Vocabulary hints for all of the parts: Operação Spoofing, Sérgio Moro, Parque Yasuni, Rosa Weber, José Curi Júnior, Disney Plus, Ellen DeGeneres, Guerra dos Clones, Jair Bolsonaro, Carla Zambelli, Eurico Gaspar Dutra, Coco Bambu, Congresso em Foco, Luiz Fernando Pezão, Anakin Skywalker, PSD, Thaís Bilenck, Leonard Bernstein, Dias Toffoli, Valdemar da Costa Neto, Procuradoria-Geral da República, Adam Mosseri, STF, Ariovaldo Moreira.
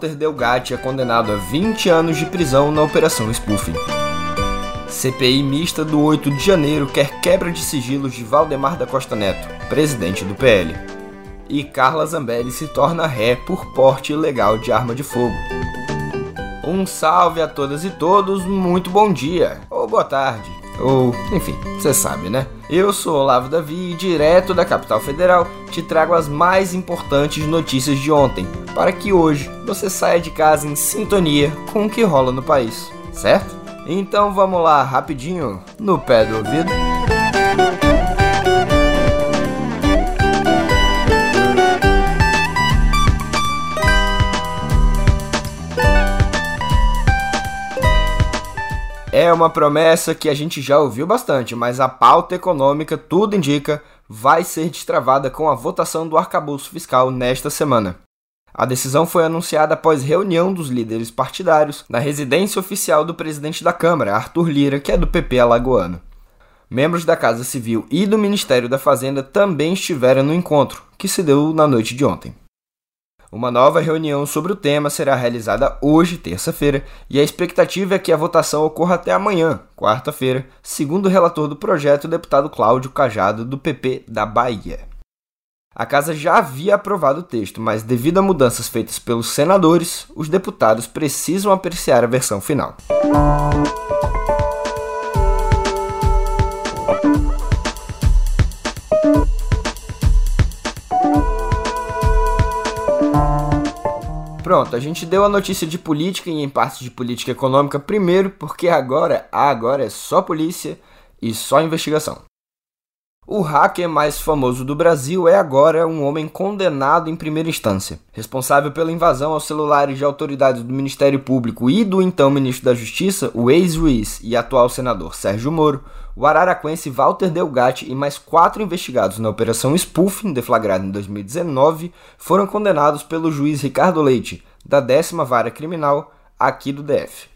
Walter Delgatti é condenado a 20 anos de prisão na Operação Spoofing. CPI mista do 8 de janeiro quer quebra de sigilos de Valdemar da Costa Neto, presidente do PL. E Carla Zambelli se torna ré por porte ilegal de arma de fogo. Um salve a todas e todos, muito bom dia, ou boa tarde, ou enfim, você sabe, né? Eu sou Olavo Davi e direto da Capital Federal te trago as mais importantes notícias de ontem, para que hoje você saia de casa em sintonia com o que rola no país, certo? Então vamos lá, rapidinho, no pé do ouvido. É uma promessa que a gente já ouviu bastante, mas a pauta econômica, tudo indica, vai ser destravada com a votação do arcabouço fiscal nesta semana. A decisão foi anunciada após reunião dos líderes partidários na residência oficial do presidente da Câmara, Arthur Lira, que é do PP alagoano. Membros da Casa Civil e do Ministério da Fazenda também estiveram no encontro, que se deu na noite de ontem. Uma nova reunião sobre o tema será realizada hoje, terça-feira, e a expectativa é que a votação ocorra até amanhã, quarta-feira, segundo o relator do projeto, o deputado Cláudio Cajado, do PP da Bahia. A Casa já havia aprovado o texto, mas devido a mudanças feitas pelos senadores, os deputados precisam apreciar a versão final. Pronto, a gente deu a notícia de política e em parte de política econômica primeiro, porque agora é só polícia e só investigação. O hacker mais famoso do Brasil é agora um homem condenado em primeira instância, responsável pela invasão aos celulares de autoridades do Ministério Público e do então ministro da Justiça, o ex-juiz e atual senador Sérgio Moro, o araraquense Walter Delgatti e mais 4 investigados na Operação Spoofing, deflagrada em 2019, foram condenados pelo juiz Ricardo Leite, da 10ª Vara Criminal aqui do DF.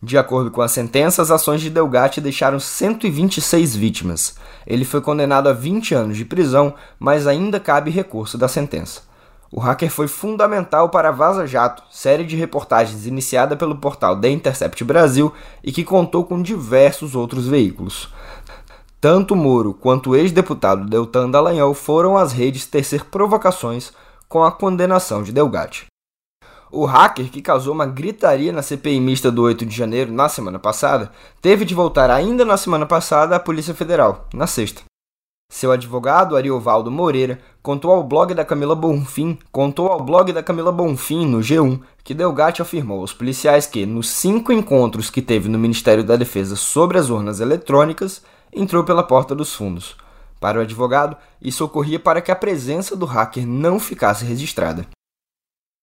De acordo com a sentença, as ações de Delgatti deixaram 126 vítimas. Ele foi condenado a 20 anos de prisão, mas ainda cabe recurso da sentença. O hacker foi fundamental para a Vaza Jato, série de reportagens iniciada pelo portal The Intercept Brasil e que contou com diversos outros veículos. Tanto Moro quanto o ex-deputado Deltan Dallagnol foram às redes tecer provocações com a condenação de Delgatti. O hacker, que causou uma gritaria na CPI mista do 8 de janeiro na semana passada, teve de voltar ainda na semana passada à Polícia Federal, na sexta. Seu advogado, Ariovaldo Moreira, contou ao blog da Camila Bonfim, no G1, que Delgatti afirmou aos policiais que, nos 5 encontros que teve no Ministério da Defesa sobre as urnas eletrônicas, entrou pela porta dos fundos. Para o advogado, isso ocorria para que a presença do hacker não ficasse registrada.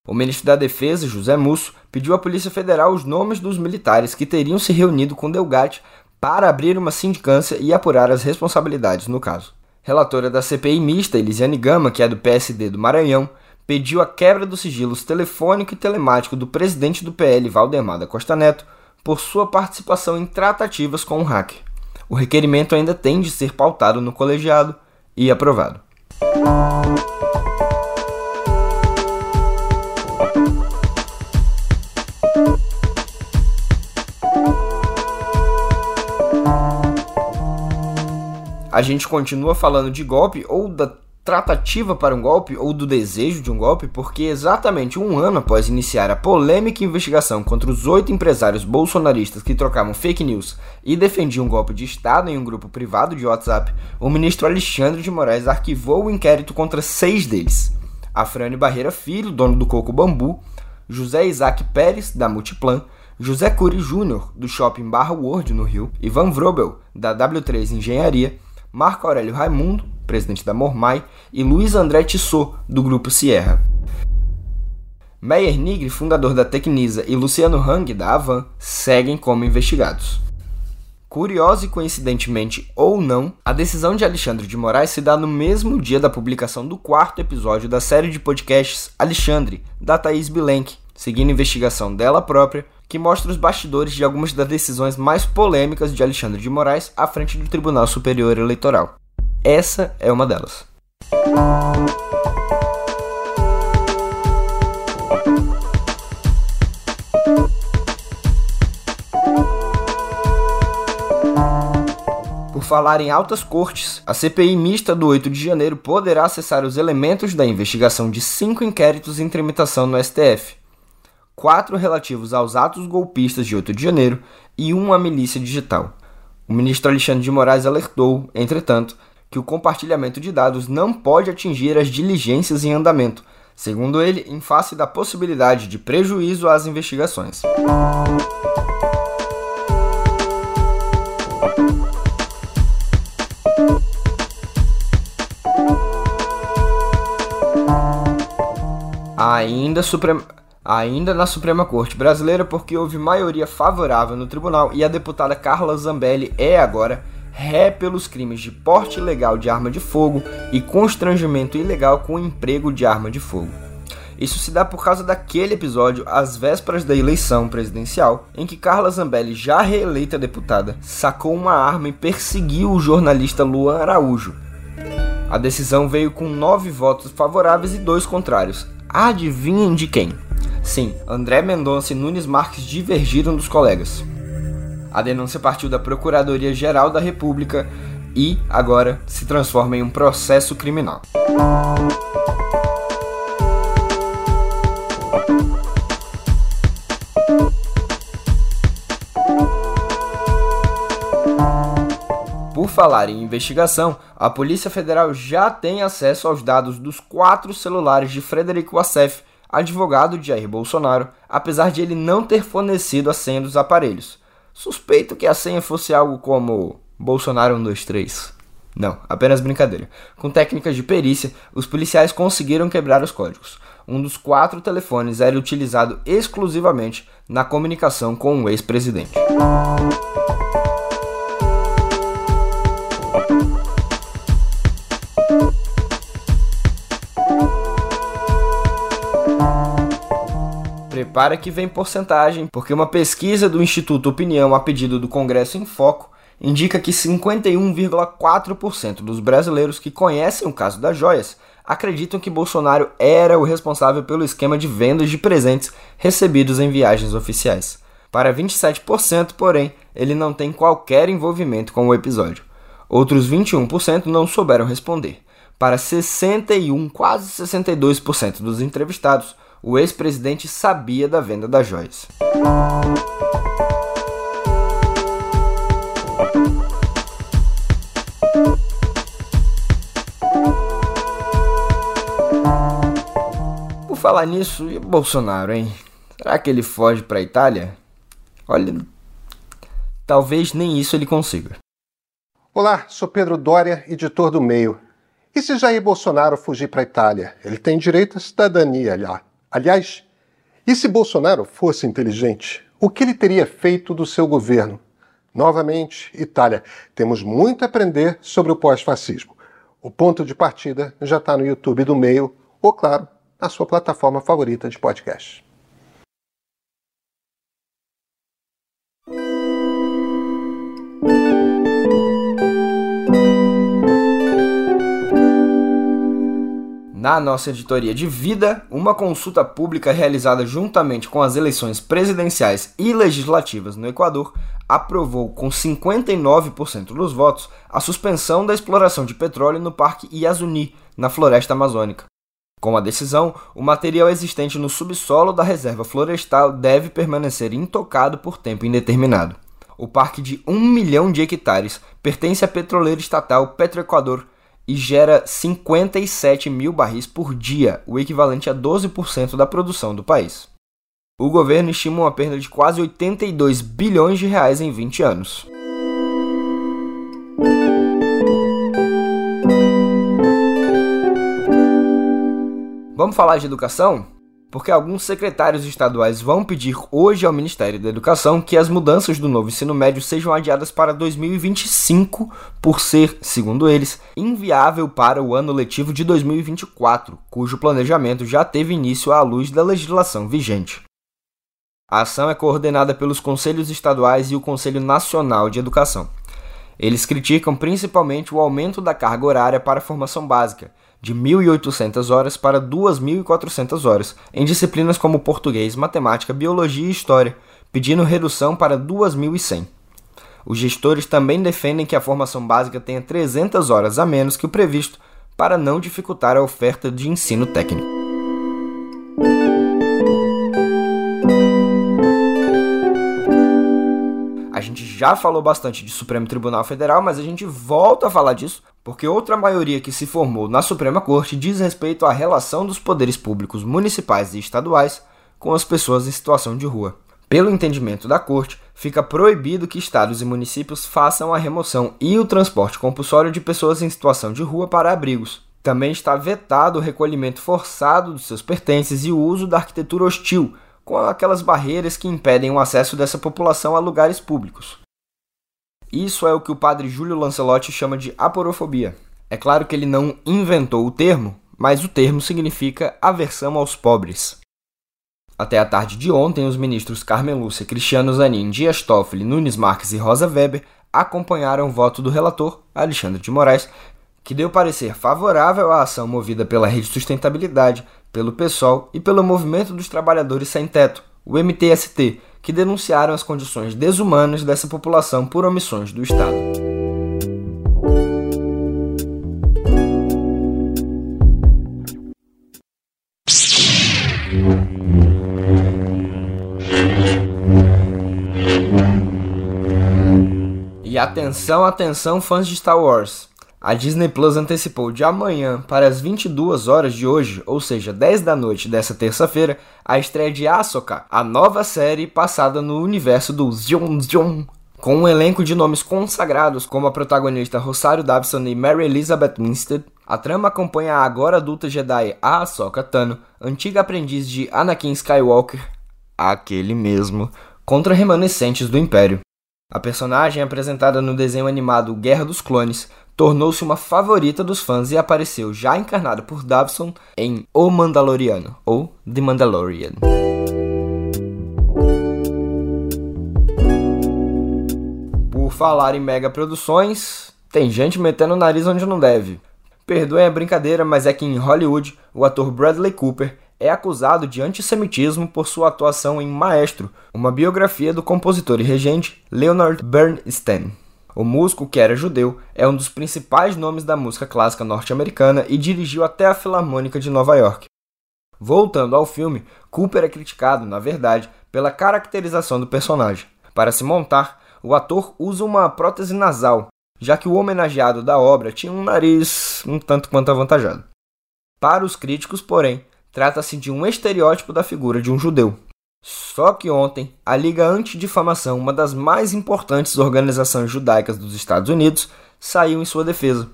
O ministro da Defesa, José Múcio, pediu à Polícia Federal os nomes dos militares que teriam se reunido com Delgatti para abrir uma sindicância e apurar as responsabilidades no caso. Relatora da CPI mista, Elisiane Gama, que é do PSD do Maranhão, pediu a quebra dos sigilos telefônico e telemático do presidente do PL, Valdemar da Costa Neto, por sua participação em tratativas com o hacker. O requerimento ainda tem de ser pautado no colegiado e aprovado. A gente continua falando de golpe, ou da tratativa para um golpe, ou do desejo de um golpe, porque exatamente um ano após iniciar a polêmica investigação contra os 8 empresários bolsonaristas que trocavam fake news e defendiam um golpe de Estado em um grupo privado de WhatsApp, o ministro Alexandre de Moraes arquivou o inquérito contra 6 deles. Afrânio Barreira Filho, dono do Coco Bambu, José Isaac Peres, da Multiplan, José Curi Júnior, do Shopping Barra World, no Rio, Ivan Vrobel, da W3 Engenharia, Marco Aurélio Raimundo, presidente da Mormai, e Luiz André Tissot, do Grupo Sierra. Meyer Nigri, fundador da Tecnisa, e Luciano Hang, da Avan, seguem como investigados. Curiosa e coincidentemente ou não, a decisão de Alexandre de Moraes se dá no mesmo dia da publicação do 4º episódio da série de podcasts Alexandre, da Thaís Bilenck, seguindo a investigação dela própria, que mostra os bastidores de algumas das decisões mais polêmicas de Alexandre de Moraes à frente do Tribunal Superior Eleitoral. Essa é uma delas. falar em altas cortes, a CPI mista do 8 de janeiro poderá acessar os elementos da investigação de 5 inquéritos em tramitação no STF. 4 relativos aos atos golpistas de 8 de janeiro e 1 à milícia digital. O ministro Alexandre de Moraes alertou, entretanto, que o compartilhamento de dados não pode atingir as diligências em andamento, segundo ele, em face da possibilidade de prejuízo às investigações. Ainda na Suprema Corte Brasileira, porque houve maioria favorável no tribunal e a deputada Carla Zambelli é agora ré pelos crimes de porte ilegal de arma de fogo e constrangimento ilegal com emprego de arma de fogo. Isso se dá por causa daquele episódio às vésperas da eleição presidencial, em que Carla Zambelli, já reeleita deputada, sacou uma arma e perseguiu o jornalista Luan Araújo. A decisão veio com 9 votos favoráveis e 2 contrários. Adivinhem de quem? Sim, André Mendonça e Nunes Marques divergiram dos colegas. A denúncia partiu da Procuradoria-Geral da República e, agora, se transforma em um processo criminal. Por falar em investigação, a Polícia Federal já tem acesso aos dados dos 4 celulares de Frederico Wassef, advogado de Jair Bolsonaro, apesar de ele não ter fornecido a senha dos aparelhos. Suspeito que a senha fosse algo como Bolsonaro 123. Não, apenas brincadeira. Com técnicas de perícia, os policiais conseguiram quebrar os códigos. Um dos 4 telefones era utilizado exclusivamente na comunicação com o ex-presidente. Prepara que vem porcentagem, porque uma pesquisa do Instituto Opinião a pedido do Congresso em Foco indica que 51,4% dos brasileiros que conhecem o caso das joias acreditam que Bolsonaro era o responsável pelo esquema de vendas de presentes recebidos em viagens oficiais. Para 27%, porém, ele não tem qualquer envolvimento com o episódio. Outros 21% não souberam responder. Para 61, quase 62% dos entrevistados, o ex-presidente sabia da venda das joias. Por falar nisso, e Bolsonaro, hein? Será que ele foge para a Itália? Olha, talvez nem isso ele consiga. Olá, sou Pedro Doria, editor do Meio. E se Jair Bolsonaro fugir para a Itália? Ele tem direito à cidadania lá. Aliás, e se Bolsonaro fosse inteligente, o que ele teria feito do seu governo? Novamente, Itália. Temos muito a aprender sobre o pós-fascismo. O ponto de partida já está no YouTube do Meio, ou, claro, na sua plataforma favorita de podcast. Na nossa editoria de vida, uma consulta pública realizada juntamente com as eleições presidenciais e legislativas no Equador aprovou com 59% dos votos a suspensão da exploração de petróleo no Parque Yasuni, na floresta amazônica. Com a decisão, o material existente no subsolo da reserva florestal deve permanecer intocado por tempo indeterminado. O parque de 1 milhão de hectares pertence à petroleira estatal Petroequador, e gera 57 mil barris por dia, o equivalente a 12% da produção do país. O governo estima uma perda de quase 82 bilhões de reais em 20 anos. Vamos falar de educação? Porque alguns secretários estaduais vão pedir hoje ao Ministério da Educação que as mudanças do novo ensino médio sejam adiadas para 2025, por ser, segundo eles, inviável para o ano letivo de 2024, cujo planejamento já teve início à luz da legislação vigente. A ação é coordenada pelos Conselhos Estaduais e o Conselho Nacional de Educação. Eles criticam principalmente o aumento da carga horária para a formação básica, de 1.800 horas para 2.400 horas, em disciplinas como português, matemática, biologia e história, pedindo redução para 2.100. Os gestores também defendem que a formação básica tenha 300 horas a menos que o previsto para não dificultar a oferta de ensino técnico. A gente já falou bastante de Supremo Tribunal Federal, mas a gente volta a falar disso porque outra maioria que se formou na Suprema Corte diz respeito à relação dos poderes públicos municipais e estaduais com as pessoas em situação de rua. Pelo entendimento da Corte, fica proibido que estados e municípios façam a remoção e o transporte compulsório de pessoas em situação de rua para abrigos. Também está vetado o recolhimento forçado dos seus pertences e o uso da arquitetura hostil, com aquelas barreiras que impedem o acesso dessa população a lugares públicos. Isso é o que o padre Júlio Lancelotti chama de aporofobia. É claro que ele não inventou o termo, mas o termo significa aversão aos pobres. Até a tarde de ontem, os ministros Carmen Lúcia, Cristiano Zanin, Dias Toffoli, Nunes Marques e Rosa Weber acompanharam o voto do relator, Alexandre de Moraes, que deu parecer favorável à ação movida pela Rede Sustentabilidade, pelo PSOL e pelo Movimento dos Trabalhadores Sem Teto, o MTST, que denunciaram as condições desumanas dessa população por omissões do Estado. E atenção, atenção, fãs de Star Wars! A Disney Plus antecipou de amanhã para as 22 horas de hoje, ou seja, 10 da noite dessa terça-feira, a estreia de Ahsoka, a nova série passada no universo do Zhong, com um elenco de nomes consagrados como a protagonista Rosario Dawson e Mary Elizabeth Winstead. A trama acompanha a agora adulta Jedi Ahsoka Tano, antiga aprendiz de Anakin Skywalker, aquele mesmo, contra remanescentes do Império. A personagem, apresentada no desenho animado Guerra dos Clones, tornou-se uma favorita dos fãs e apareceu já encarnado por Dawson em O Mandaloriano, ou The Mandalorian. Por falar em megaproduções, tem gente metendo o nariz onde não deve. Perdoem a brincadeira, mas é que em Hollywood, o ator Bradley Cooper é acusado de antissemitismo por sua atuação em Maestro, uma biografia do compositor e regente Leonard Bernstein. O músico, que era judeu, é um dos principais nomes da música clássica norte-americana e dirigiu até a Filarmônica de Nova York. Voltando ao filme, Cooper é criticado, na verdade, pela caracterização do personagem. Para se montar, o ator usa uma prótese nasal, já que o homenageado da obra tinha um nariz um tanto quanto avantajado. Para os críticos, porém, trata-se de um estereótipo da figura de um judeu. Só que ontem, a Liga Antidifamação, uma das mais importantes organizações judaicas dos Estados Unidos, saiu em sua defesa.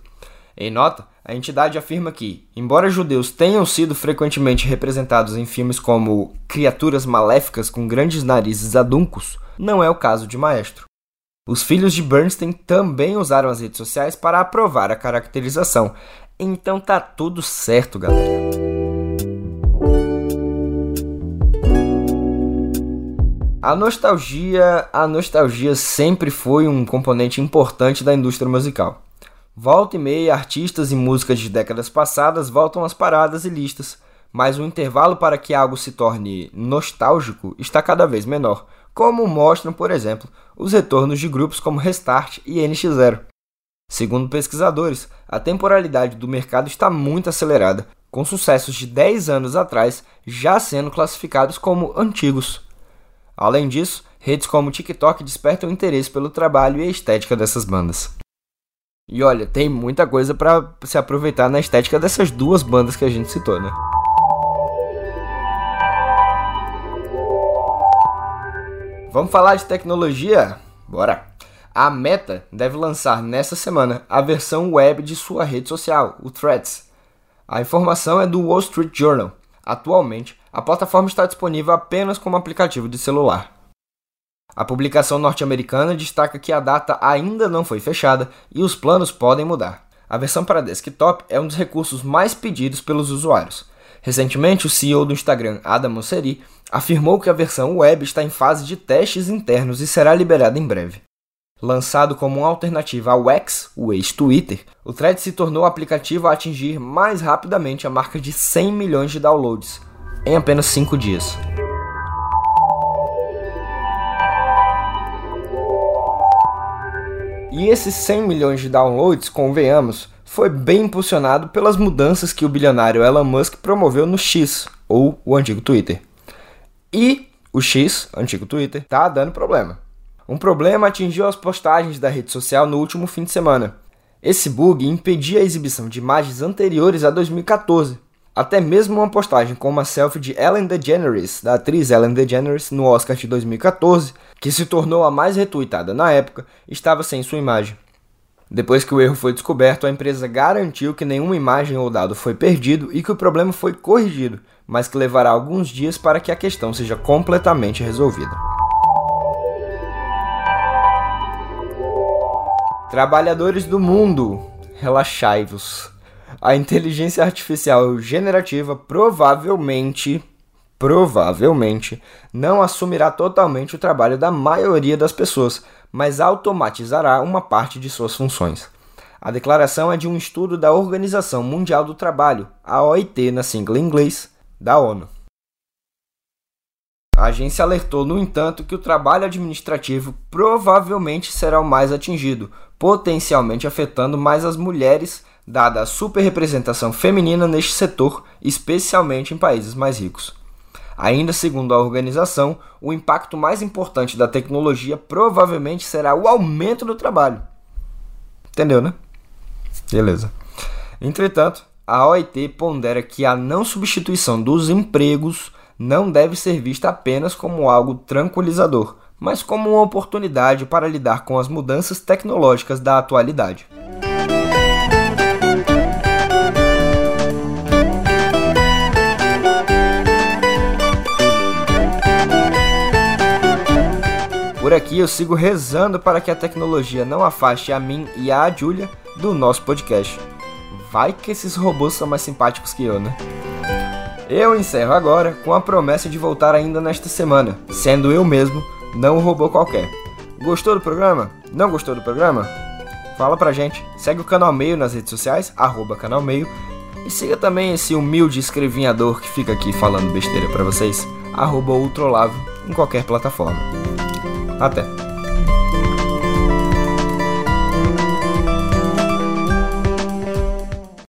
Em nota, a entidade afirma que, embora judeus tenham sido frequentemente representados em filmes como criaturas maléficas com grandes narizes aduncos, não é o caso de Maestro. Os filhos de Bernstein também usaram as redes sociais para aprovar a caracterização. Então tá tudo certo, galera. A nostalgia sempre foi um componente importante da indústria musical. Volta e meia, artistas e músicas de décadas passadas voltam às paradas e listas, mas o intervalo para que algo se torne nostálgico está cada vez menor, como mostram, por exemplo, os retornos de grupos como Restart e NX0. Segundo pesquisadores, a temporalidade do mercado está muito acelerada, com sucessos de 10 anos atrás já sendo classificados como antigos. Além disso, redes como o TikTok despertam interesse pelo trabalho e a estética dessas bandas. E olha, tem muita coisa pra se aproveitar na estética dessas duas bandas que a gente citou, né? Vamos falar de tecnologia? Bora! A Meta deve lançar nesta semana a versão web de sua rede social, o Threads. A informação é do Wall Street Journal. Atualmente, a plataforma está disponível apenas como aplicativo de celular. A publicação norte-americana destaca que a data ainda não foi fechada e os planos podem mudar. A versão para desktop é um dos recursos mais pedidos pelos usuários. Recentemente, o CEO do Instagram, Adam Mosseri, afirmou que a versão web está em fase de testes internos e será liberada em breve. Lançado como uma alternativa ao X, o ex-Twitter, o Threads se tornou o aplicativo a atingir mais rapidamente a marca de 100 milhões de downloads em apenas 5 dias. E esses 100 milhões de downloads, convenhamos, foi bem impulsionado pelas mudanças que o bilionário Elon Musk promoveu no X, ou o antigo Twitter. E o X, antigo Twitter, tá dando problema. Um problema atingiu as postagens da rede social no último fim de semana. Esse bug impedia a exibição de imagens anteriores a 2014. Até mesmo uma postagem com uma selfie de Ellen DeGeneres, da atriz Ellen DeGeneres, no Oscar de 2014, que se tornou a mais retweetada na época, estava sem sua imagem. Depois que o erro foi descoberto, a empresa garantiu que nenhuma imagem ou dado foi perdido e que o problema foi corrigido, mas que levará alguns dias para que a questão seja completamente resolvida. Trabalhadores do mundo, relaxai-vos. A inteligência artificial generativa provavelmente, não assumirá totalmente o trabalho da maioria das pessoas, mas automatizará uma parte de suas funções. A declaração é de um estudo da Organização Mundial do Trabalho, a OIT na sigla em inglês, da ONU. A agência alertou, no entanto, que o trabalho administrativo provavelmente será o mais atingido, potencialmente afetando mais as mulheres, dada a superrepresentação feminina neste setor, especialmente em países mais ricos. Ainda segundo a organização, o impacto mais importante da tecnologia provavelmente será o aumento do trabalho. Entendeu, né? Beleza. Entretanto, a OIT pondera que a não substituição dos empregos não deve ser vista apenas como algo tranquilizador, mas como uma oportunidade para lidar com as mudanças tecnológicas da atualidade. Por aqui eu sigo rezando para que a tecnologia não afaste a mim e a Júlia do nosso podcast. Vai que esses robôs são mais simpáticos que eu, né? Eu encerro agora com a promessa de voltar ainda nesta semana, sendo eu mesmo, não um robô qualquer. Gostou do programa? Não gostou do programa? Fala pra gente, segue o Canal Meio nas redes sociais, @Canal Meio, e siga também esse humilde escrevinhador que fica aqui falando besteira pra vocês, @Ultrolavo, em qualquer plataforma. Até!